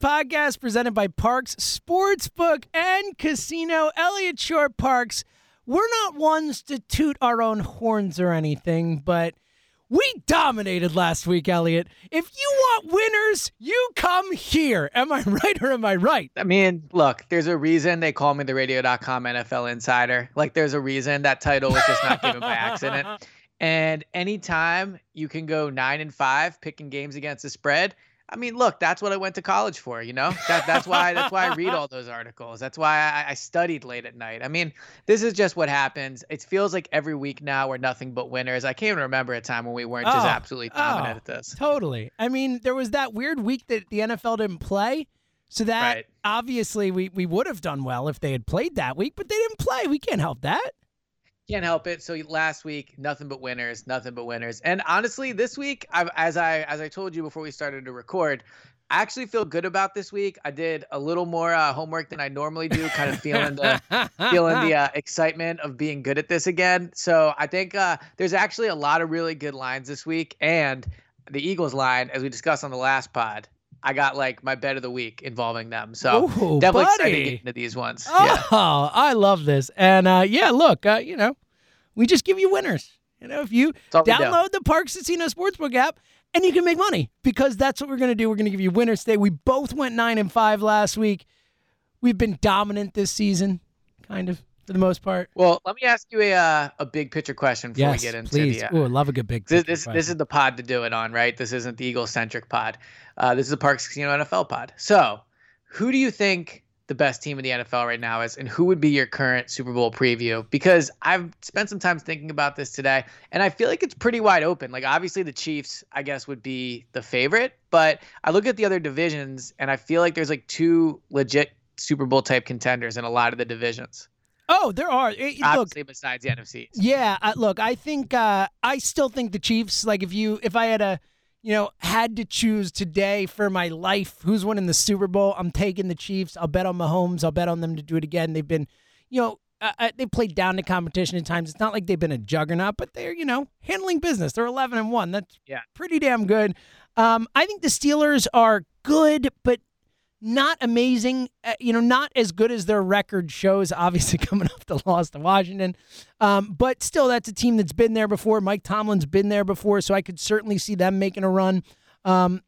Podcast presented by Parx Sportsbook and Casino. Elliot Shore, Parx. We're not ones to toot our own horns or anything, but we dominated last week, Elliot. If you want winners, you come here. Am I right or am I right? I mean, look, there's a reason they call me the radio.com NFL insider. Like, there's a reason that title was just not given by accident. And anytime you can go 9-5 picking games against the spread, I mean, look, that's what I went to college for, you know? That's why I read all those articles. That's why I studied late at night. I mean, this is just what happens. It feels like every week now we're nothing but winners. I can't even remember a time when we weren't just absolutely dominant at this. Totally. I mean, there was that weird week that the NFL didn't play. So that obviously we would have done well if they had played that week, but they didn't play. We can't help that. Can't help it. So last week, nothing but winners. And honestly, this week, as I told you before we started to record, I actually feel good about this week. I did a little more homework than I normally do, kind of feeling the excitement of being good at this again. So I think there's actually a lot of really good lines this week, and the Eagles line, as we discussed on the last pod, I got like my bet of the week involving them. So excited to get into these ones. Oh, yeah. I love this. And we just give you winners. You know, if you download the Parx Casino Sportsbook app and you can make money, because that's what we're going to do. We're going to give you winners today. We both went 9-5 last week. We've been dominant this season, kind of, for the most part. Well, let me ask you a big picture question before we get into please. The. Oh, I love a good big picture. This is the pod to do it on, right? This isn't the Eagles centric pod. This is the Parx Casino NFL pod. So, who do you think the best team in the NFL right now is, and who would be your current Super Bowl preview? Because I've spent some time thinking about this today, and I feel like it's pretty wide open. Like, obviously the Chiefs, I guess, would be the favorite, but I look at the other divisions, and I feel like there's like two legit Super Bowl type contenders in a lot of the divisions. Oh, there are. Obviously, look, besides the NFC. Yeah, I think I still think the Chiefs. Like, if I had to choose today for my life who's winning the Super Bowl, I'm taking the Chiefs. I'll bet on Mahomes. I'll bet on them to do it again. They've been, they played down to competition at times. It's not like they've been a juggernaut, but they're, handling business. They're 11-1. That's pretty damn good. I think the Steelers are good, but not amazing, not as good as their record shows, obviously coming off the loss to Washington. But still, that's a team that's been there before. Mike Tomlin's been there before, so I could certainly see them making a run. Look,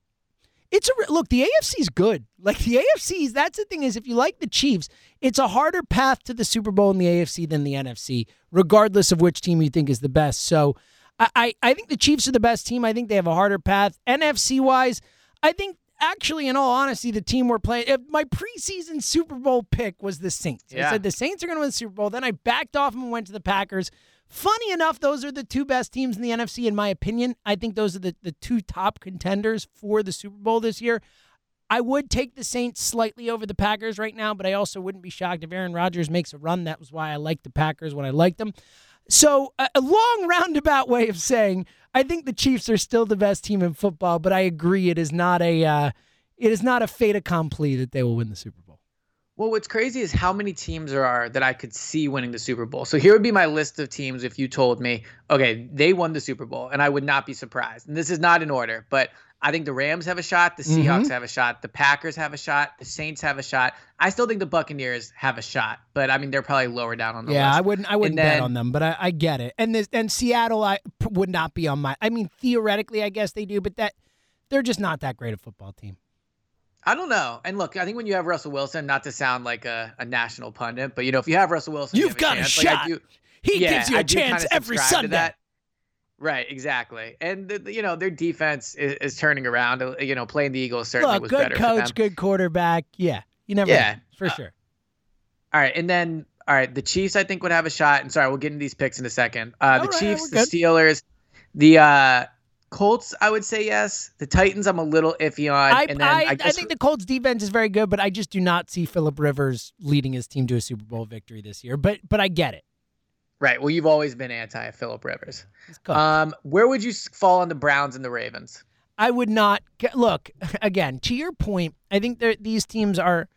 the AFC's good. Like, the AFC's, that's the thing is, if you like the Chiefs, it's a harder path to the Super Bowl in the AFC than the NFC, regardless of which team you think is the best. So I think the Chiefs are the best team. I think they have a harder path. NFC-wise, I think, actually, in all honesty, the team we're playing, my preseason Super Bowl pick was the Saints. Yeah. I said the Saints are going to win the Super Bowl. Then I backed off and went to the Packers. Funny enough, those are the two best teams in the NFC, in my opinion. I think those are the two top contenders for the Super Bowl this year. I would take the Saints slightly over the Packers right now, but I also wouldn't be shocked if Aaron Rodgers makes a run. That was why I liked the Packers when I liked them. So a long roundabout way of saying I think the Chiefs are still the best team in football, but I agree it is not a fait accompli that they will win the Super Bowl. Well, what's crazy is how many teams there are that I could see winning the Super Bowl. So here would be my list of teams if you told me, okay, they won the Super Bowl, and I would not be surprised. And this is not in order, but I think the Rams have a shot, the Seahawks have a shot, the Packers have a shot, the Saints have a shot. I still think the Buccaneers have a shot, but I mean they're probably lower down on the list. Yeah, I wouldn't bet on them, but I get it. And Seattle, I would not be on my. I mean, theoretically, I guess they do, but they're just not that great a football team. I don't know. And look, I think when you have Russell Wilson, not to sound like a national pundit, but you know, if you have Russell Wilson, you've got a chance. Shot. He gives you a chance every Sunday. Right, exactly. And, you know, their defense is turning around. You know, playing the Eagles certainly was better for them. Good coach, good quarterback. Yeah, you never know, for sure. All right, and then, the Chiefs, I think, would have a shot. And sorry, we'll get into these picks in a second. Chiefs, the Steelers, the Colts, I would say yes. The Titans, I'm a little iffy on. I think the Colts' defense is very good, but I just do not see Phillip Rivers leading his team to a Super Bowl victory this year. But I get it. Right. Well, you've always been anti Phillip Rivers. Where would you fall on the Browns and the Ravens? I would not. Look, again, to your point, I think these teams are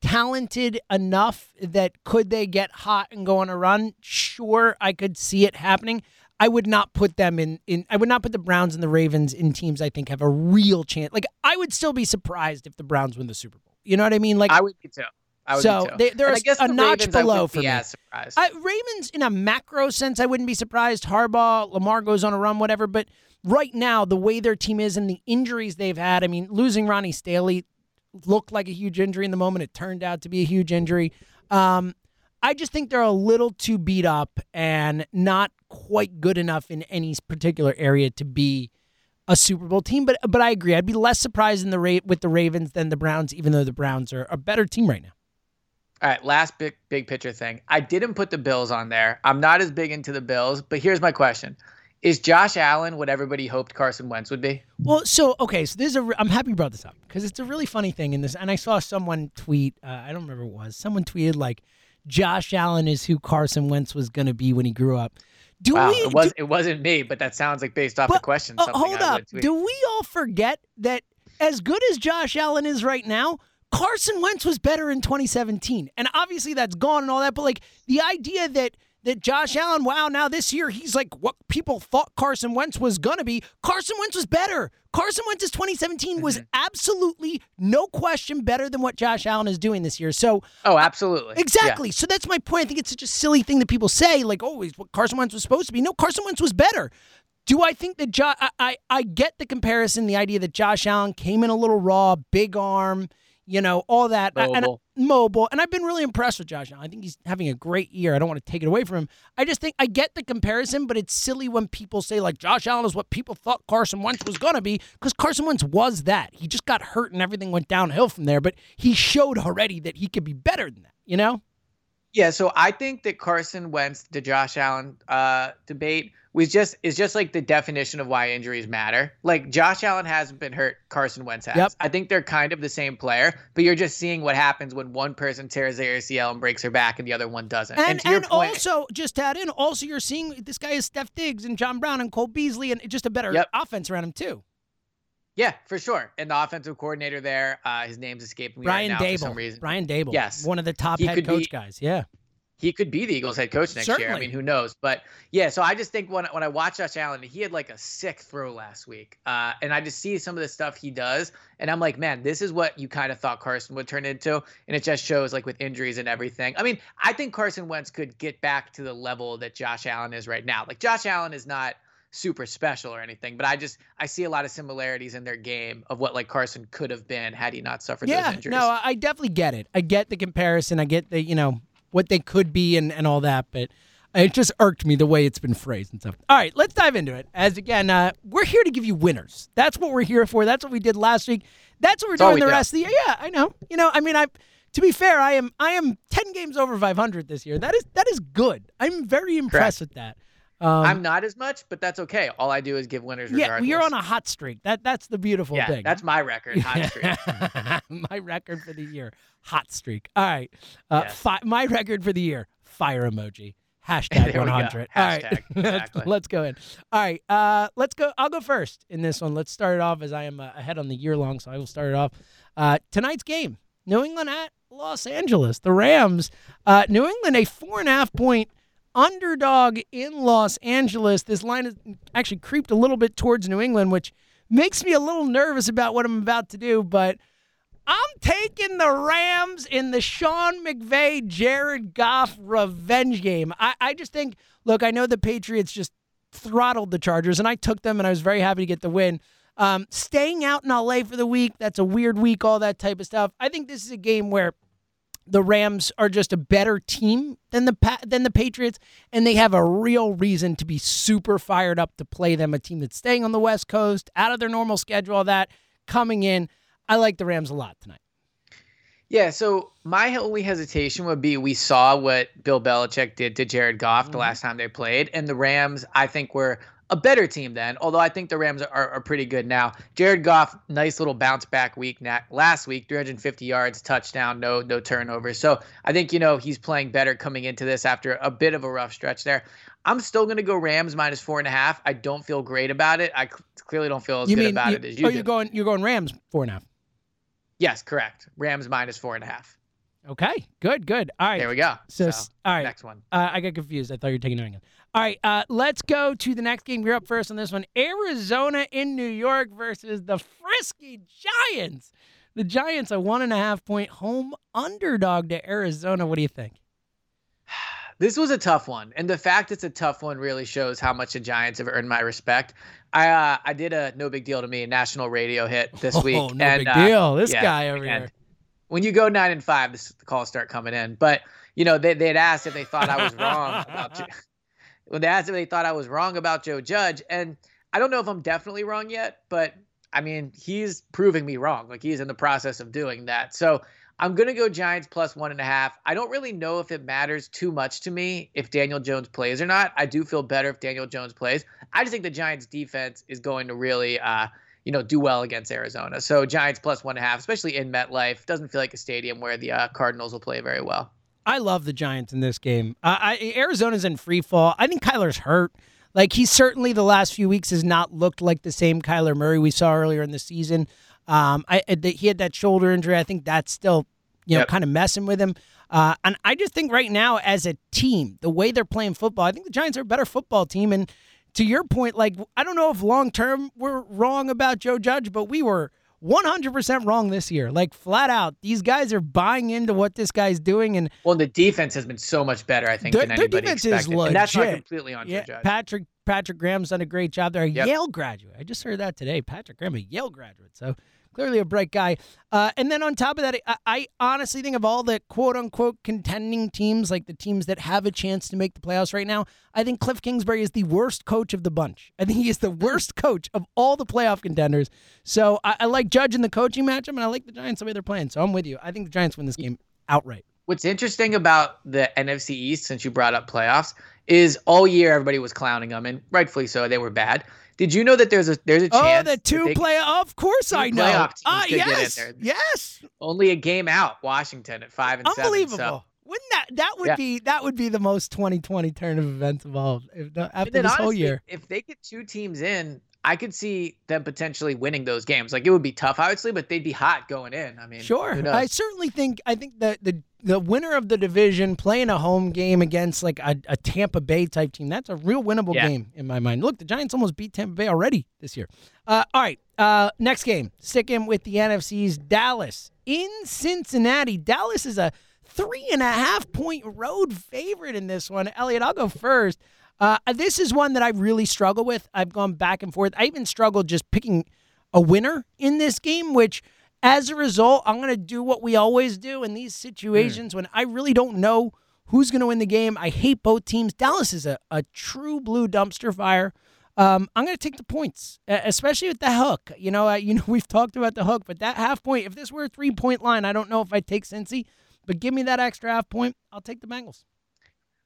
talented enough that could they get hot and go on a run? Sure, I could see it happening. I would not put them I would not put the Browns and the Ravens in teams I think have a real chance. Like, I would still be surprised if the Browns win the Super Bowl. You know what I mean? Like, I would be too. So they're a notch below for me. Ravens, in a macro sense, I wouldn't be surprised. Harbaugh, Lamar goes on a run, whatever. But right now, the way their team is and the injuries they've had, I mean, losing Ronnie Stanley looked like a huge injury in the moment. It turned out to be a huge injury. I just think they're a little too beat up and not quite good enough in any particular area to be a Super Bowl team. But I agree. I'd be less surprised with the Ravens than the Browns, even though the Browns are a better team right now. All right, last big picture thing. I didn't put the Bills on there. I'm not as big into the Bills, but here's my question. Is Josh Allen what everybody hoped Carson Wentz would be? Well, so this is I'm happy you brought this up because it's a really funny thing in this. And I saw someone tweet, I don't remember what it was. Someone tweeted like, Josh Allen is who Carson Wentz was going to be when he grew up. It wasn't me, but that sounds like based off the question. Hold up. Do we all forget that as good as Josh Allen is right now, Carson Wentz was better in 2017, and obviously that's gone and all that, but like the idea that Josh Allen, wow, now this year he's like what people thought Carson Wentz was going to be. Carson Wentz was better. Carson Wentz's 2017 was absolutely, no question, better than what Josh Allen is doing this year. So, absolutely. Exactly. Yeah. So that's my point. I think it's such a silly thing that people say, like, oh, he's what Carson Wentz was supposed to be. No, Carson Wentz was better. Do I think that I get the comparison, the idea that Josh Allen came in a little raw, big arm, you know, all that, mobile. And I've been really impressed with Josh Allen. I think he's having a great year. I don't want to take it away from him. I just think I get the comparison, but it's silly when people say, like, Josh Allen is what people thought Carson Wentz was going to be, because Carson Wentz was that. He just got hurt and everything went downhill from there, but he showed already that he could be better than that, you know? Yeah, so I think that Carson Wentz to Josh Allen debate is just like the definition of why injuries matter. Like, Josh Allen hasn't been hurt, Carson Wentz has. Yep. I think they're kind of the same player, but you're just seeing what happens when one person tears their ACL and breaks her back and the other one doesn't. And also you're seeing this guy is Steph Diggs and John Brown and Cole Beasley and just a better offense around him too. Yeah, for sure. And the offensive coordinator there, his name's escaping me right now for some reason. Brian Daboll. Yes. One of the top head coach guys. Yeah. He could be the Eagles head coach next year. I mean, who knows? But, yeah, so I just think when I watch Josh Allen, he had like a sick throw last week. And I just see some of the stuff he does. And I'm like, man, this is what you kind of thought Carson would turn into. And it just shows like with injuries and everything. I mean, I think Carson Wentz could get back to the level that Josh Allen is right now. Like, Josh Allen is not super special or anything, but I see a lot of similarities in their game of what like Carson could have been had he not suffered those injuries. Yeah, no, I definitely get it. I get the comparison. I get the, you know, what they could be and all that, but it just irked me the way it's been phrased and stuff. All right, let's dive into it. As again, we're here to give you winners. That's what we're here for. That's what we did last week. That's what we're doing the rest of the year. Yeah, I know. You know, I mean, to be fair, I am 10 games over 500 this year. That is good. I'm very impressed with that. I'm not as much, but that's okay. All I do is give winners regardless. Yeah, you're on a hot streak. That's the beautiful thing. That's my record, hot streak. My record for the year, hot streak. All right. My record for the year, fire emoji. Hashtag 100. All right. Exactly. Let's go in. All right. Let's go. I'll go first in this one. Let's start it off as I am ahead on the year long, so I will start it off. Tonight's game, New England at Los Angeles. The Rams, New England, a 4.5-point underdog in Los Angeles. This line has actually creeped a little bit towards New England, which makes me a little nervous about what I'm about to do, but I'm taking the Rams in the Sean McVay, Jared Goff revenge game. I just think, look, I know the Patriots just throttled the Chargers, and I took them, and I was very happy to get the win. Staying out in L.A. for the week, that's a weird week, all that type of stuff. I think this is a game where the Rams are just a better team than the Patriots, and they have a real reason to be super fired up to play them, a team that's staying on the West Coast, out of their normal schedule, all that, coming in. I like the Rams a lot tonight. Yeah, so my only hesitation would be we saw what Bill Belichick did to Jared Goff the last time they played, and the Rams, I think, were a better team then, although I think the Rams are pretty good now. Jared Goff, nice little bounce-back week last week, 350 yards, touchdown, no turnovers. So I think, he's playing better coming into this after a bit of a rough stretch there. I'm still going to go Rams minus 4.5. I don't feel great about it. I clearly don't feel as good about it as you do. Oh, you're going Rams 4.5. Yes, correct. Rams minus 4.5. Okay, good. All right. There we go. So all right. Next one. I got confused. I thought you were taking New England. All right, let's go to the next game. You're up first on this one. Arizona in New York versus the Frisky Giants. The Giants, a 1.5-point home underdog to Arizona. What do you think? This was a tough one, and the fact it's a tough one really shows how much the Giants have earned my respect. I did a No Big Deal to Me national radio hit this week. Oh, No Big Deal. This guy over here. When you go 9-5, the calls start coming in. But they had asked if they thought I was wrong about when they asked if they thought I was wrong about Joe Judge, and I don't know if I'm definitely wrong yet, but I mean he's proving me wrong. Like he's in the process of doing that. So I'm going to go Giants plus 1.5. I don't really know if it matters too much to me if Daniel Jones plays or not. I do feel better if Daniel Jones plays. I just think the Giants defense is going to really, do well against Arizona. So Giants plus 1.5, especially in MetLife. Doesn't feel like a stadium where the Cardinals will play very well. I love the Giants in this game. Arizona's in free fall. I think Kyler's hurt. Like he certainly the last few weeks has not looked like the same Kyler Murray we saw earlier in the season. He had that shoulder injury. I think that's still, kind of messing with him. And I just think right now as a team, the way they're playing football, I think the Giants are a better football team. And to your point, like, I don't know if long-term we're wrong about Joe Judge, but we were 100% wrong this year. Like, flat out, these guys are buying into what this guy's doing. And well, the defense has been so much better, I think, than anybody expected. Their defense is legit. And that's not completely on Joe Judge. Patrick Graham's done a great job there. Yale graduate. I just heard that today. Patrick Graham, a Yale graduate. So clearly a bright guy. And then on top of that, I honestly think of all the quote-unquote contending teams, like the teams that have a chance to make the playoffs right now, I think Cliff Kingsbury is the worst coach of the bunch. I think he is the worst coach of all the playoff contenders. So I like Judge in the coaching matchup, and I like the Giants the way they're playing. So I'm with you. I think the Giants win this game outright. What's interesting about the NFC East, since you brought up playoffs, is all year everybody was clowning them, and rightfully so. They were bad. Did you know that there's a chance? Oh, the two playoff. Of course, I know. Yes. Only a game out. Washington at 5-7. Unbelievable. So. Wouldn't that would be the most 2020 turn of events of all after this whole year. If they get two teams in, I could see them potentially winning those games. Like it would be tough, obviously, but they'd be hot going in. I mean, sure. I certainly think that the winner of the division playing a home game against like a Tampa Bay type team, that's a real winnable game in my mind. Look, the Giants almost beat Tampa Bay already this year. All right, next game. Sticking with the NFC's Dallas in Cincinnati. Dallas is a 3.5-point road favorite in this one. Elliot, I'll go first. This is one that I really struggle with. I've gone back and forth. I even struggled just picking a winner in this game, which as a result, I'm going to do what we always do in these situations when I really don't know who's going to win the game. I hate both teams. Dallas is a true blue dumpster fire. I'm going to take the points, especially with the hook. You know, we've talked about the hook, but that half point, if this were a 3-point line, I don't know if I'd take Cincy, but give me that extra half point. I'll take the Bengals.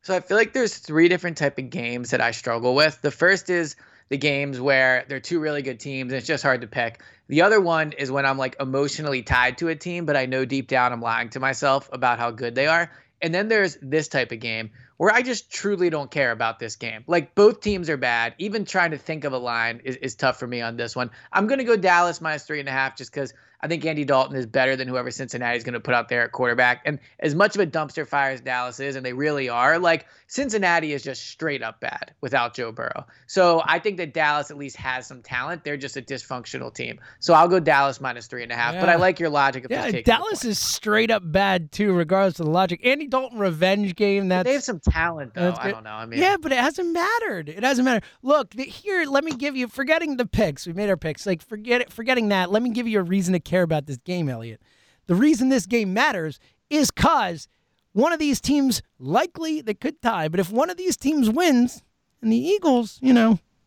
So I feel like there's three different type of games that I struggle with. The first is the games where they're two really good teams and it's just hard to pick. The other one is when I'm like emotionally tied to a team, but I know deep down I'm lying to myself about how good they are. And then there's this type of game where I just truly don't care about this game. Like, both teams are bad. Even trying to think of a line is tough for me on this one. I'm going to go Dallas minus 3.5 just because I think Andy Dalton is better than whoever Cincinnati's going to put out there at quarterback. And as much of a dumpster fire as Dallas is, and they really are, like, Cincinnati is just straight up bad without Joe Burrow. So I think that Dallas at least has some talent. They're just a dysfunctional team. So I'll go Dallas minus 3.5. Yeah. But I like your logic. Yeah, Dallas is straight up bad, too, regardless of the logic. Andy Dalton revenge game. They have some talent, though. I don't know. I mean, yeah, but it hasn't mattered. It hasn't mattered. Look, here, let me give you, forgetting the picks. We made our picks. Like, forgetting that. Let me give you a reason to care about this game, Elliot. The reason this game matters is because one of these teams likely that could tie, but if one of these teams wins and the Eagles,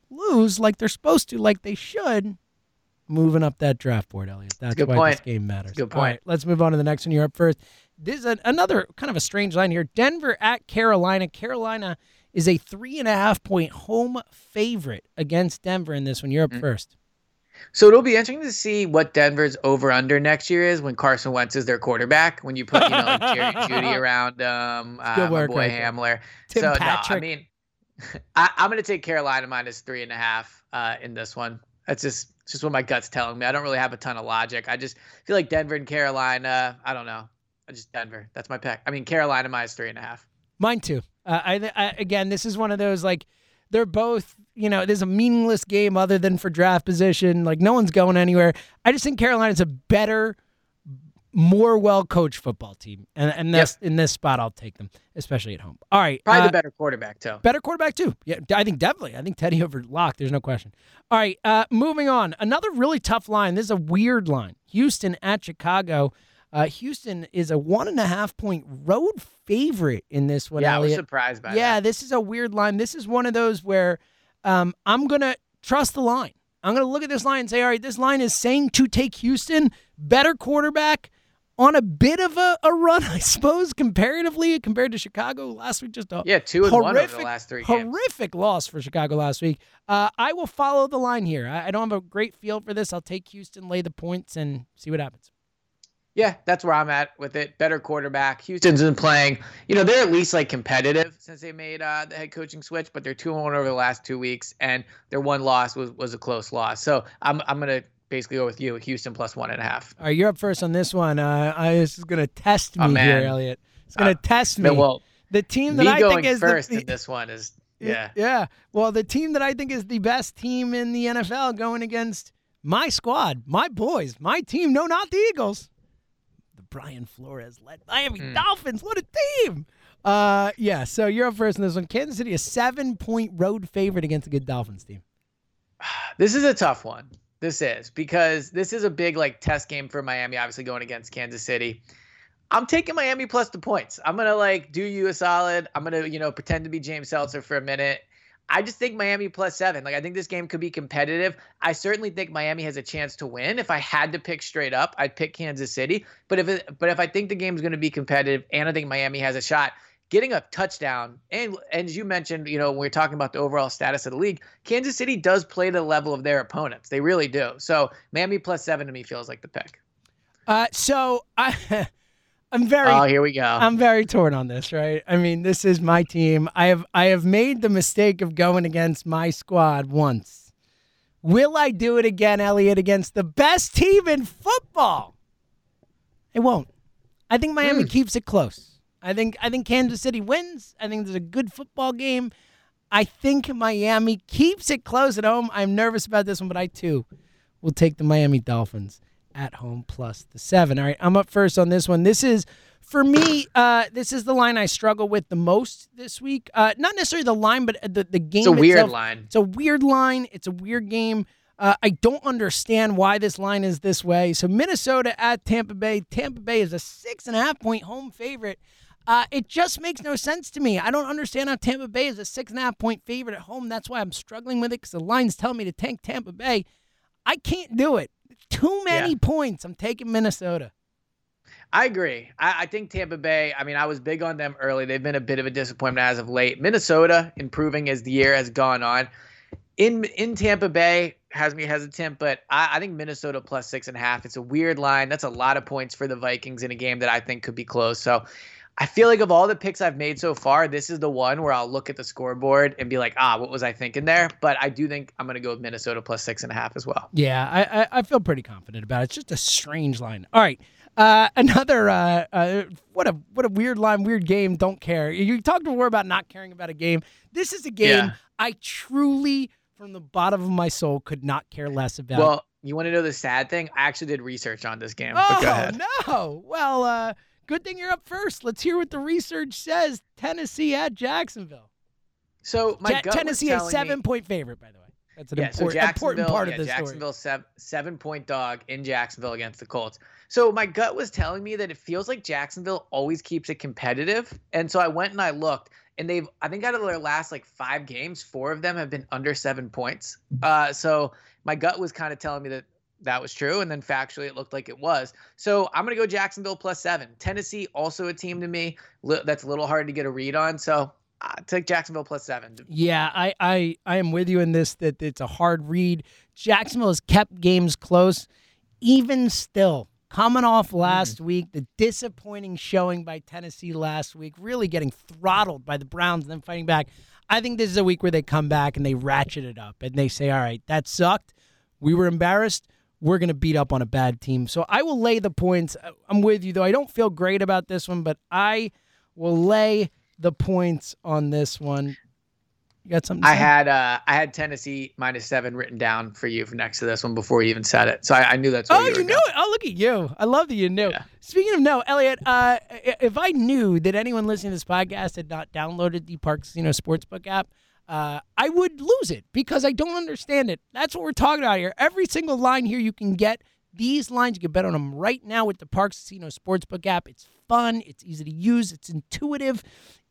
lose like they're supposed to, like they should, moving up that draft board, Elliot. That's why this game matters. Good point. All right, let's move on to the next one. You're up first. This is another kind of a strange line here. Denver at Carolina. Carolina is a 3.5-point home favorite against Denver in this one. You're up first. So it'll be interesting to see what Denver's over-under next year is when Carson Wentz is their quarterback, when you put, like Jerry Jeudy around my boy right Hamler. Tim Patrick. No, I mean, I'm going to take Carolina minus 3.5 in this one. That's just what my gut's telling me. I don't really have a ton of logic. I just feel like Denver and Carolina, I don't know. Denver. That's my pick. I mean, Carolina minus 3.5. Mine too. Again, this is one of those, like, they're both, there's a meaningless game other than for draft position. Like, no one's going anywhere. I just think Carolina's a better, more well-coached football team. And that's, in this spot, I'll take them, especially at home. All right. Probably the better quarterback, too. Better quarterback, too. Yeah, I think definitely. I think Teddy over Locke. There's no question. All right. Moving on. Another really tough line. This is a weird line. Houston at Chicago. Houston is a 1.5-point road favorite in this one. Yeah, Elliot. I was surprised by that. Yeah, this is a weird line. This is one of those where I'm going to trust the line. I'm going to look at this line and say, all right, this line is saying to take Houston, better quarterback, on a bit of a run, I suppose, comparatively compared to Chicago last week. Just a 2-1 over the last three games. Horrific loss for Chicago last week. I will follow the line here. I don't have a great feel for this. I'll take Houston, lay the points, and see what happens. Yeah, that's where I'm at with it. Better quarterback. Houston's been playing. They're at least like competitive since they made the head coaching switch, but they're 2-1 over the last 2 weeks, and their one loss was a close loss. So I'm gonna basically go with you, Houston plus 1.5. All right, you're up first on this one. This is gonna test me here, Elliot. It's gonna test me. Well, the team that I think is first in this one is yeah. Well, the team that I think is the best team in the NFL going against my squad, my boys, my team. No, not the Eagles. Brian Flores led Miami Dolphins. What a team! So you're up first in this one. Kansas City, a 7-point road favorite against a good Dolphins team. This is a tough one. This is, because this is a big test game for Miami, obviously going against Kansas City. I'm taking Miami plus the points. I'm going to do you a solid. I'm going to, pretend to be James Seltzer for a minute. I just think Miami plus 7. I think this game could be competitive. I certainly think Miami has a chance to win. If I had to pick straight up, I'd pick Kansas City. But if I think the game's going to be competitive and I think Miami has a shot, getting a touchdown, and as you mentioned, when we're talking about the overall status of the league, Kansas City does play to the level of their opponents. They really do. So Miami plus 7 to me feels like the pick. Oh, here we go. I'm very torn on this, right? I mean, this is my team. I have made the mistake of going against my squad once. Will I do it again, Elliot, against the best team in football? I won't. I think Miami keeps it close. I think Kansas City wins. I think there's a good football game. I think Miami keeps it close at home. I'm nervous about this one, but I too will take the Miami Dolphins at home plus the 7. All right, I'm up first on this one. This is, for me, this is the line I struggle with the most this week. Not necessarily the line, but the game itself. It's a weird line. It's a weird line. It's a weird game. I don't understand why this line is this way. So Minnesota at Tampa Bay. Tampa Bay is a 6.5-point home favorite. It just makes no sense to me. I don't understand how Tampa Bay is a 6.5-point favorite at home. That's why I'm struggling with it, because the line's telling me to tank Tampa Bay. I can't do it. Too many points. I'm taking Minnesota. I agree. I think Tampa Bay, I mean, I was big on them early. They've been a bit of a disappointment as of late. Minnesota improving as the year has gone on. In Tampa Bay has me hesitant, but I think Minnesota plus 6.5. It's a weird line. That's a lot of points for the Vikings in a game that I think could be close. So I feel like of all the picks I've made so far, this is the one where I'll look at the scoreboard and be like, what was I thinking there? But I do think I'm going to go with Minnesota plus 6.5 as well. Yeah, I feel pretty confident about it. It's just a strange line. All right. Another what a weird line, weird game. Don't care. You talked before about not caring about a game. This is a game I truly, from the bottom of my soul, could not care less about. Well, you want to know the sad thing? I actually did research on this game. Oh, but go ahead. No. Well, good thing you're up first. Let's hear what the research says. Tennessee at Jacksonville. So my gut Tennessee was telling a 7-point favorite, by the way. That's an important part of the story. Jacksonville 7-point dog in Jacksonville against the Colts. So my gut was telling me that it feels like Jacksonville always keeps it competitive. And so I went and I looked, and they've, I think out of their last like 5 games, 4 of them have been under 7 points. So my gut was kind of telling me that that was true. And then factually, it looked like it was. So I'm going to go Jacksonville plus 7. Tennessee, also a team to me that's a little hard to get a read on. So take Jacksonville plus 7. Yeah, I am with you in this, that it's a hard read. Jacksonville has kept games close, even still. Coming off last week, the disappointing showing by Tennessee last week, really getting throttled by the Browns and then fighting back. I think this is a week where they come back and they ratchet it up and they say, all right, that sucked. We were embarrassed. We're going to beat up on a bad team. So I will lay the points. I'm with you, though. I don't feel great about this one, but I will lay the points on this one. You got something to say? I had Tennessee minus 7 written down for you for next to this one before you even said it. So I knew that's what you knew it. Oh, look at you. I love that you knew. Yeah. Speaking of Elliot, if I knew that anyone listening to this podcast had not downloaded the Parx Casino Sportsbook app, I would lose it because I don't understand it. That's what we're talking about here. Every single line here you can get. These lines, you can bet on them right now with the Parx Casino Sportsbook app. It's fun. It's easy to use. It's intuitive.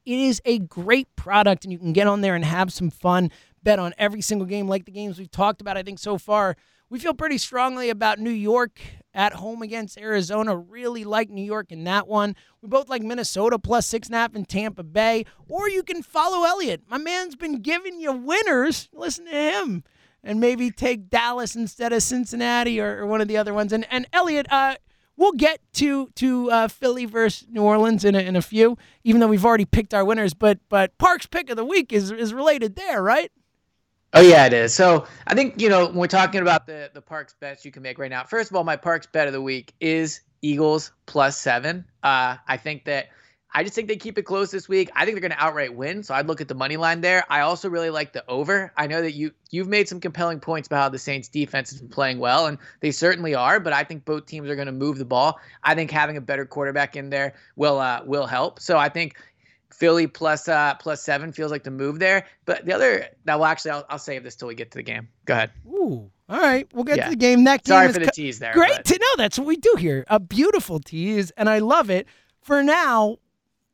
It is a great product, and you can get on there and have some fun, bet on every single game like the games we've talked about. I think so far we feel pretty strongly about New York at home against Arizona. Really like New York in that one. We both like Minnesota plus 6.5 in Tampa Bay. Or you can follow Elliot. My man's been giving you winners. Listen to him. And maybe take Dallas instead of Cincinnati or one of the other ones. And Elliot, we'll get to Philly versus New Orleans in a few, even though we've already picked our winners. But Park's pick of the week is related there, right? Oh, yeah, it is. So I think, when we're talking about the Park's bets you can make right now, first of all, my Park's bet of the week is Eagles plus 7. I just think they keep it close this week. I think they're going to outright win, so I'd look at the money line there. I also really like the over. I know that you've made some compelling points about how the Saints defense has been playing well, and they certainly are, but I think both teams are going to move the ball. I think having a better quarterback in there will help. So I think Philly plus 7 feels like the move there. But the other – I'll save this till we get to the game. Go ahead. Ooh. All right, we'll get to the game. That game. Sorry for the tease there. Great to know. That's what we do here. A beautiful tease, and I love it. For now –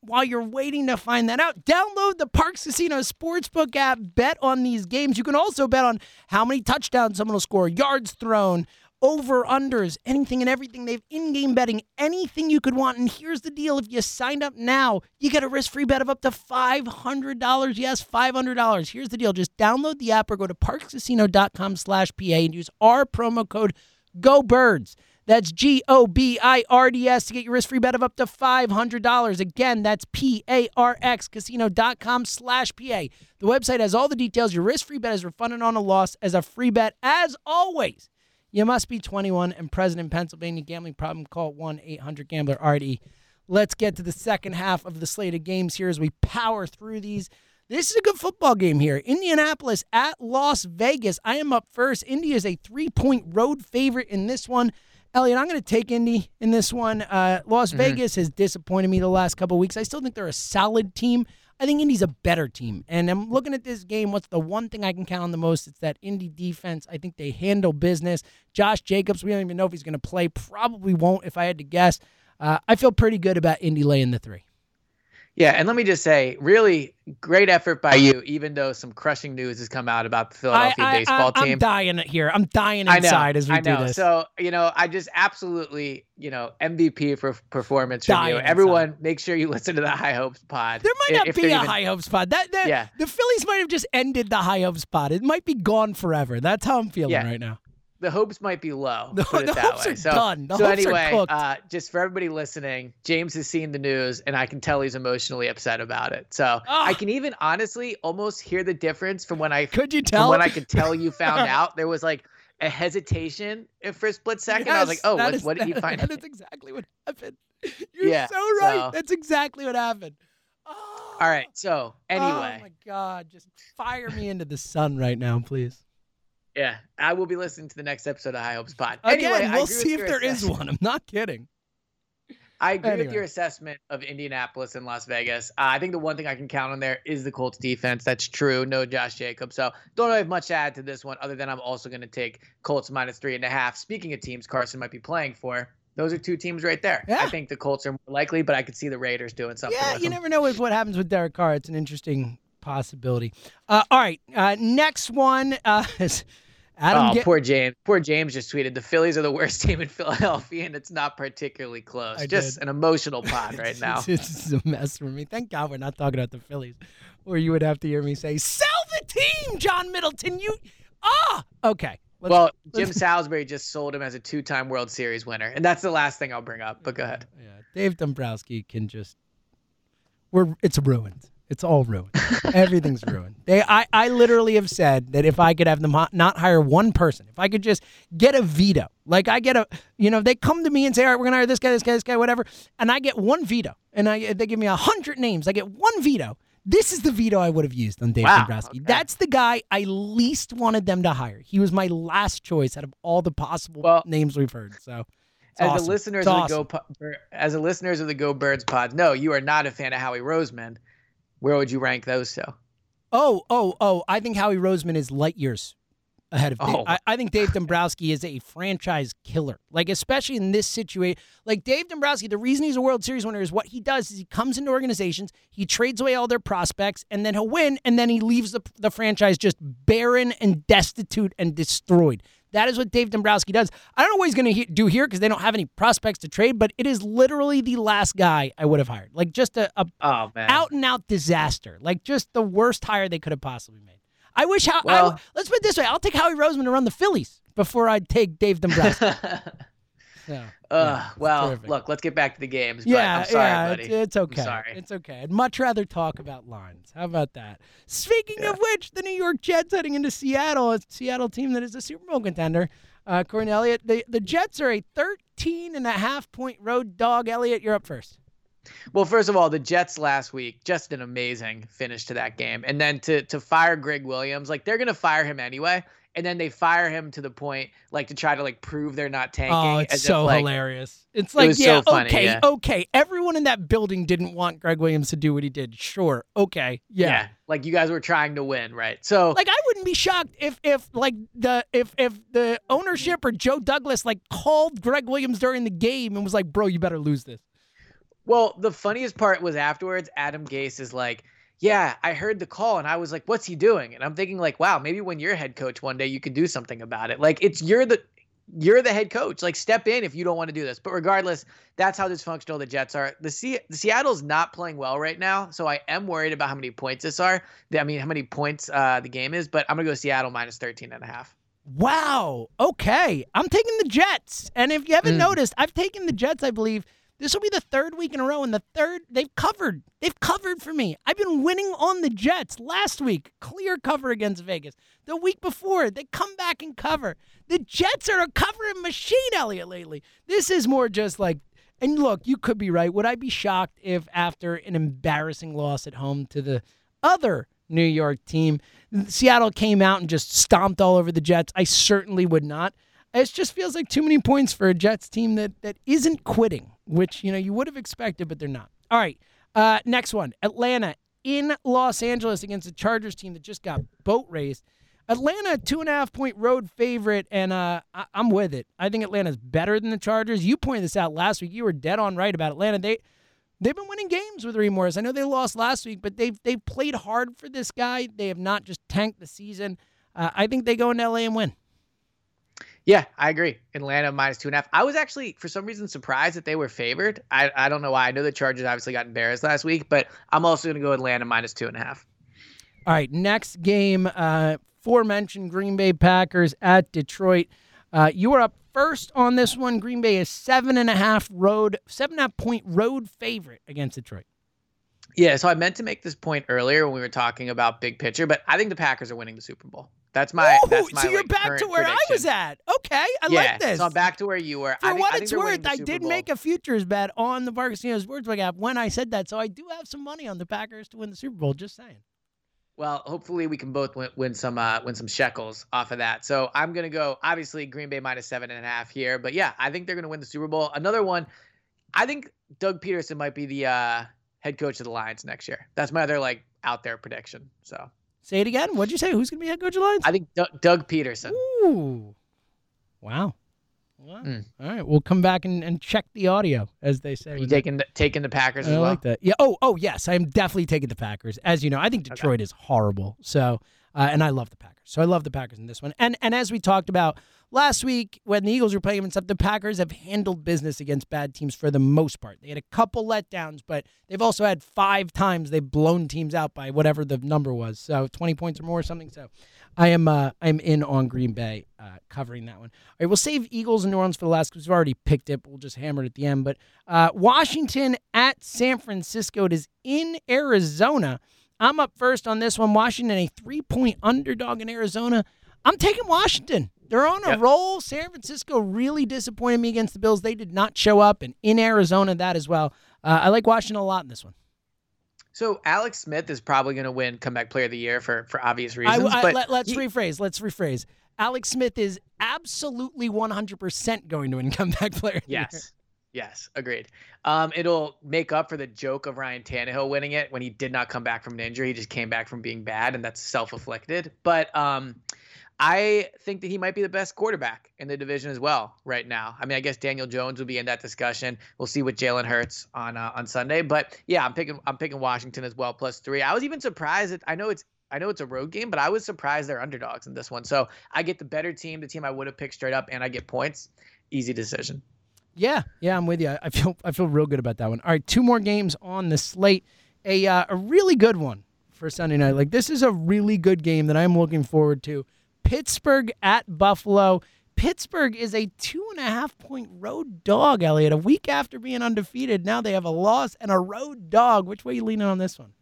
while you're waiting to find that out, download the Parx Casino Sportsbook app. Bet on these games. You can also bet on how many touchdowns someone will score, yards thrown, over-unders, anything and everything. They have in-game betting, anything you could want. And here's the deal. If you signed up now, you get a risk-free bet of up to $500. Yes, $500. Here's the deal. Just download the app or go to parxcasino.com/PA and use our promo code GOBIRDS. That's GOBIRDS to get your risk-free bet of up to $500. Again, that's parxcasino.com/PA. The website has all the details. Your risk-free bet is refunded on a loss as a free bet. As always, you must be 21 and present in Pennsylvania. Gambling problem, call 1-800-GAMBLER-RD. Let's get to the second half of the slate of games here as we power through these. This is a good football game here. Indianapolis at Las Vegas. I am up first. Indy is a 3-point road favorite in this one. Elliot, I'm going to take Indy in this one. Las Vegas has disappointed me the last couple of weeks. I still think they're a solid team. I think Indy's a better team. And I'm looking at this game. What's the one thing I can count on the most? It's that Indy defense. I think they handle business. Josh Jacobs, we don't even know if he's going to play. Probably won't if I had to guess. I feel pretty good about Indy laying the 3. Yeah, and let me just say, really great effort by you, even though some crushing news has come out about the Philadelphia baseball team. I'm dying here. I'm dying inside as we do this. So, I just absolutely, MVP for performance from you. Everyone, make sure you listen to the High Hopes pod. There might not be a High Hopes pod. The Phillies might have just ended the High Hopes pod. It might be gone forever. That's how I'm feeling right now. The hopes might be low. The hopes are done. Just for everybody listening, James has seen the news, and I can tell he's emotionally upset about it. So I can even honestly almost hear the difference from when I you found out. There was like a hesitation for a split second. Yes, I was like, oh, what did he find out? That's exactly what happened. You're so right. That's exactly what happened. Oh. All right. So anyway. Oh, my God. Just fire me into the sun right now, please. Yeah, I will be listening to the next episode of High Hopes Pod. Again, anyway, we'll see if there is one. I'm not kidding. I agree with your assessment of Indianapolis and Las Vegas. I think the one thing I can count on there is the Colts defense. That's true. No Josh Jacobs. So don't really have much to add to this one other than I'm also going to take Colts -3.5. Speaking of teams Carson might be playing for, those are two teams right there. Yeah. I think the Colts are more likely, but I could see the Raiders doing something. Yeah, you never know what happens with Derek Carr. It's an interesting possibility. All right. Next one is Adam. Poor James. Poor James just tweeted, the Phillies are the worst team in Philadelphia, and it's not particularly close. An emotional pod right now. It's a mess for me. Thank God we're not talking about the Phillies, or you would have to hear me say, sell the team, John Middleton. Okay. Jim Salisbury just sold him as a two-time World Series winner, and that's the last thing I'll bring up, but go ahead. Yeah. Dave Dombrowski can just – it's ruined. It's all ruined. Everything's ruined. I literally have said that if I could have them not hire one person, if I could just get a veto, like I get they come to me and say, all right, we're going to hire this guy, whatever. And I get one veto and they give me 100 names. I get one veto. This is the veto I would have used on Dave Dombrowski. Okay. That's the guy I least wanted them to hire. He was my last choice out of all the possible names we've heard. So. As the listeners of the Go Birds pod, no, you are not a fan of Howie Roseman. Where would you rank those two? I think Howie Roseman is light years ahead of Dave. I think Dave Dombrowski is a franchise killer, like especially in this situation. Like Dave Dombrowski, the reason he's a World Series winner is what he does is he comes into organizations, he trades away all their prospects, and then he'll win, and then he leaves the franchise just barren and destitute and destroyed. That is what Dave Dombrowski does. I don't know what he's going to do here because they don't have any prospects to trade, but it is literally the last guy I would have hired. Like just a out-and-out disaster. Like just the worst hire they could have possibly made. I wish let's put it this way. I'll take Howie Roseman to run the Phillies before I'd take Dave Dombrowski. Look, let's get back to the games. Yeah, but I'm sorry, buddy. It's okay. I'm sorry. It's okay. I'd much rather talk about lines. How about that? Speaking of which, the New York Jets heading into Seattle, a Seattle team that is a Super Bowl contender. Corey Elliott, the Jets are a 13.5-point road dog. Elliott, you're up first. Well, first of all, the Jets last week, just an amazing finish to that game. And then to fire Greg Williams, like they're going to fire him anyway. And then they fire him to the point, like, to try to, like, prove they're not tanking. Oh, it's so hilarious. It's like, okay. Everyone in that building didn't want Greg Williams to do what he did. Sure. Okay. Yeah. Like, you guys were trying to win, right? So, like, I wouldn't be shocked if the ownership or Joe Douglas, like, called Greg Williams during the game and was like, bro, you better lose this. Well, the funniest part was afterwards, Adam Gase is like, yeah, I heard the call and I was like, what's he doing? And I'm thinking like, wow, maybe when you're head coach one day you could do something about it. Like you're the head coach, like step in if you don't want to do this. But regardless, that's how dysfunctional the Jets are. The Seattle's not playing well right now. So I am worried about how many points how many points the game is, but I'm going to go Seattle -13.5. Wow. Okay. I'm taking the Jets. And if you haven't noticed, I've taken the Jets, I believe. This will be the third week in a row, and the third they've covered. They've covered for me. I've been winning on the Jets. Last week, clear cover against Vegas. The week before, they come back and cover. The Jets are a covering machine, Elliott, lately. This is more just like, and look, you could be right. Would I be shocked if after an embarrassing loss at home to the other New York team, Seattle came out and just stomped all over the Jets? I certainly would not. It just feels like too many points for a Jets team that isn't quitting, which, you would have expected, but they're not. All right, next one. Atlanta in Los Angeles against the Chargers team that just got boat raced. Atlanta, 2.5-point road favorite, and I'm with it. I think Atlanta's better than the Chargers. You pointed this out last week. You were dead on right about Atlanta. They They've been winning games with Remorse. I know they lost last week, but they've played hard for this guy. They have not just tanked the season. I think they go into LA and win. Yeah, I agree. Atlanta -2.5. I was actually, for some reason, surprised that they were favored. I don't know why. I know the Chargers obviously got embarrassed last week, but I'm also going to go Atlanta -2.5. All right, next game, aforementioned Green Bay Packers at Detroit. You are up first on this one. Green Bay is 7.5 point road favorite against Detroit. Yeah, so I meant to make this point earlier when we were talking about big picture, but I think the Packers are winning the Super Bowl. That's my. So you're back to where prediction. I was at. Okay, I like this. So I'm back to where you were. For what it's worth, I did make a futures bet on the Parx Casino Sportsbook app when I said that, so I do have some money on the Packers to win the Super Bowl. Just saying. Well, hopefully we can both win some shekels off of that. So I'm gonna go obviously Green Bay -7.5 here, but yeah, I think they're gonna win the Super Bowl. Another one, I think Doug Peterson might be the head coach of the Lions next year. That's my other out there prediction. So. Say it again. What'd you say? Who's going to be head coach of the Lions? I think Doug Peterson. Ooh. Wow. All right. We'll come back and check the audio, as they say. Are you taking the Packers as well? I like that. Yeah. Oh, yes. I'm definitely taking the Packers. As you know, I think Detroit is horrible. So, and I love the Packers. So I love the Packers in this one. And as we talked about last week, when the Eagles were playing and stuff, the Packers have handled business against bad teams for the most part. They had a couple letdowns, but they've also had 5 times they've blown teams out by whatever the number was, so 20 points or more or something. So I'm in on Green Bay covering that one. All right, we'll save Eagles and New Orleans for the last because we've already picked it. We'll just hammer it at the end. But Washington at San Francisco, it is in Arizona. I'm up first on this one. Washington, a 3-point underdog in Arizona. I'm taking Washington. They're on a roll. San Francisco really disappointed me against the Bills. They did not show up, and in Arizona, that as well. I like Washington a lot in this one. So Alex Smith is probably going to win Comeback Player of the Year for obvious reasons. Let's rephrase. Alex Smith is absolutely 100% going to win Comeback Player of the Year. Yes, agreed. It'll make up for the joke of Ryan Tannehill winning it when he did not come back from an injury. He just came back from being bad, and that's self-inflicted. But I think that he might be the best quarterback in the division as well right now. I mean, I guess Daniel Jones will be in that discussion. We'll see with Jalen Hurts on Sunday. But yeah, I'm picking Washington as well, +3. I was even surprised that I know it's a road game, but I was surprised they're underdogs in this one. So I get the better team, the team I would have picked straight up, and I get points. Easy decision. Yeah, I'm with you. I feel real good about that one. All right, 2 more games on the slate. A really good one for Sunday night. This is a really good game that I'm looking forward to. Pittsburgh at Buffalo. Pittsburgh is a 2.5-point road dog, Elliot. A week after being undefeated, now they have a loss and a road dog. Which way are you leaning on this one?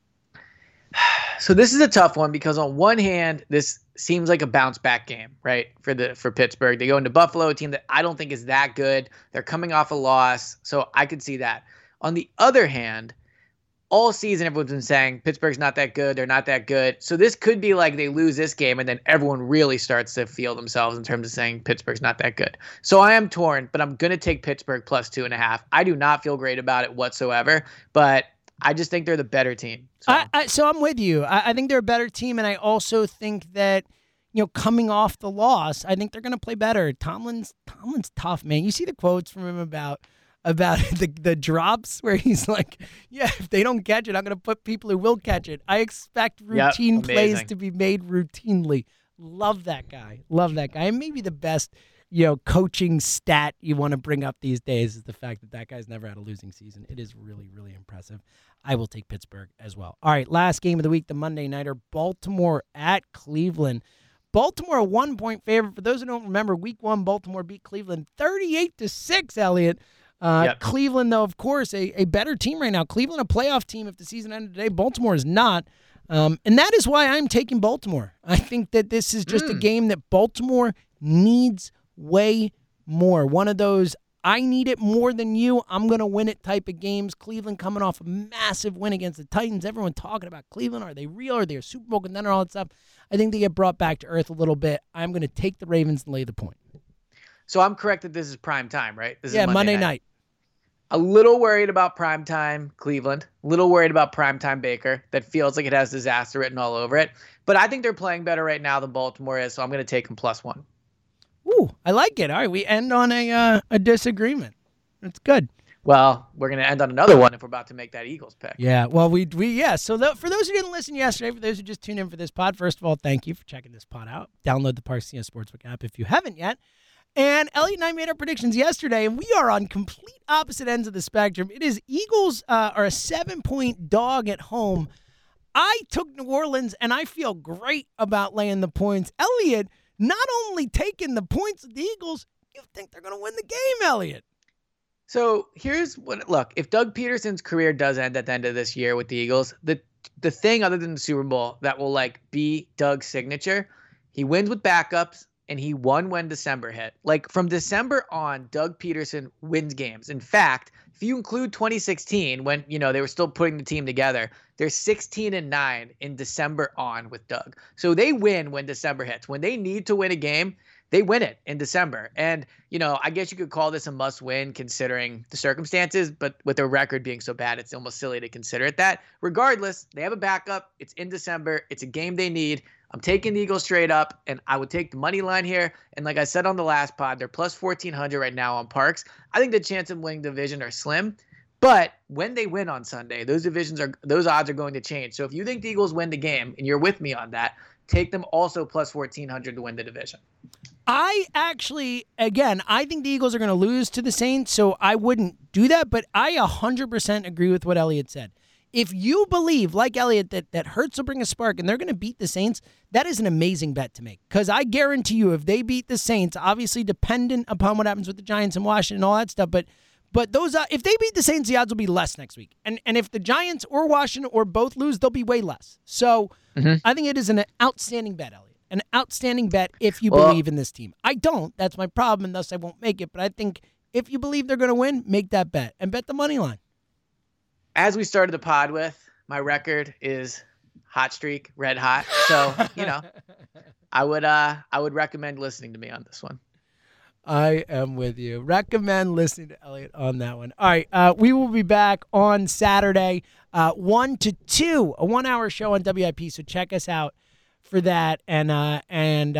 So this is a tough one because on one hand, this seems like a bounce-back game, right, for Pittsburgh. They go into Buffalo, a team that I don't think is that good. They're coming off a loss, so I could see that. On the other hand, all season everyone's been saying Pittsburgh's not that good, they're not that good. So this could be they lose this game and then everyone really starts to feel themselves in terms of saying Pittsburgh's not that good. So I am torn, but I'm going to take Pittsburgh +2.5. I do not feel great about it whatsoever, but I just think they're the better team. So, so I'm with you. I think they're a better team, and I also think that, coming off the loss, I think they're going to play better. Tomlin's tough, man. You see the quotes from him about the drops where he's like, yeah, if they don't catch it, I'm going to put people who will catch it. I expect routine plays to be made routinely. Love that guy. And maybe the best coaching stat you want to bring up these days is the fact that guy's never had a losing season. It is really, really impressive. I will take Pittsburgh as well. All right, last game of the week, the Monday Nighter, Baltimore at Cleveland. Baltimore a 1-point favorite. For those who don't remember, week 1, Baltimore beat Cleveland 38-6, Elliot. Cleveland, though, of course, a better team right now. Cleveland, a playoff team if the season ended today. Baltimore is not. And that is why I'm taking Baltimore. I think that this is just a game that Baltimore needs way more. One of those, I need it more than you, I'm going to win it type of games. Cleveland coming off a massive win against the Titans. Everyone talking about Cleveland. Are they real? Are they a Super Bowl contender? All that stuff. I think they get brought back to earth a little bit. I'm going to take the Ravens and lay the point. So I'm correct that this is prime time, right? This is Monday night. A little worried about prime time Cleveland. A little worried about prime time Baker. That feels like it has disaster written all over it. But I think they're playing better right now than Baltimore is, so I'm going to take them +1. Ooh, I like it. All right, we end on a disagreement. That's good. Well, we're going to end on another one if we're about to make that Eagles pick. Yeah, well, we So for those who didn't listen yesterday, for those who just tuned in for this pod, first of all, thank you for checking this pod out. Download the Parx Casino Sportsbook app if you haven't yet. And Elliot and I made our predictions yesterday, and we are on complete opposite ends of the spectrum. It is Eagles are a 7-point dog at home. I took New Orleans, and I feel great about laying the points. Elliot, not only taking the points of the Eagles, you think they're going to win the game, Elliot. So here's what, look, if Doug Peterson's career does end at the end of this year with the Eagles, the thing other than the Super Bowl that will like be Doug's signature, he wins with backups and he won when December hit. Like from December on, Doug Peterson wins games. In fact, if you include 2016 when, you know, they were still putting the team together, they're 16-9 in December on with Doug. So they win when December hits. When they need to win a game, they win it in December. And, you know, I guess you could call this a must win considering the circumstances, but with their record being so bad, it's almost silly to consider it that. Regardless, they have a backup. It's in December. It's a game they need. I'm taking the Eagles straight up, and I would take the money line here. And like I said on the last pod, they're plus 1,400 right now on Parx. I think the chance of winning division are slim, but when they win on Sunday, those odds are going to change. So if you think the Eagles win the game, and you're with me on that, take them also plus 1,400 to win the division. I actually, again, I think the Eagles are going to lose to the Saints, so I wouldn't do that, but I 100% agree with what Elliot said. If you believe, like Elliot, that Hurts will bring a spark and they're going to beat the Saints, that is an amazing bet to make. Because I guarantee you, if they beat the Saints, obviously dependent upon what happens with the Giants and Washington and all that stuff, but those if they beat the Saints, the odds will be less next week. And if the Giants or Washington or both lose, they'll be way less. So I think it is an outstanding bet, Elliot. An outstanding bet if you believe in this team. I don't. That's my problem, and thus I won't make it. But I think if you believe they're going to win, make that bet. And bet the money line. As we started the pod with, my record is hot streak, red hot. So, you know, I would recommend listening to me on this one. I am with you. Recommend listening to Elliot on that one. All right. We will be back on Saturday, 1 to 2, a 1-hour show on WIP. So check us out for that. And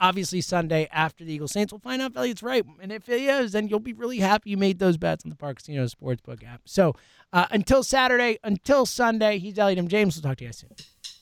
obviously Sunday after the Eagles Saints, we'll find out if Elliot's right. And if he is, then you'll be really happy you made those bets on the Parx Casino Sportsbook app. So until Saturday, until Sunday, he's Elliot M. James. We'll talk to you guys soon.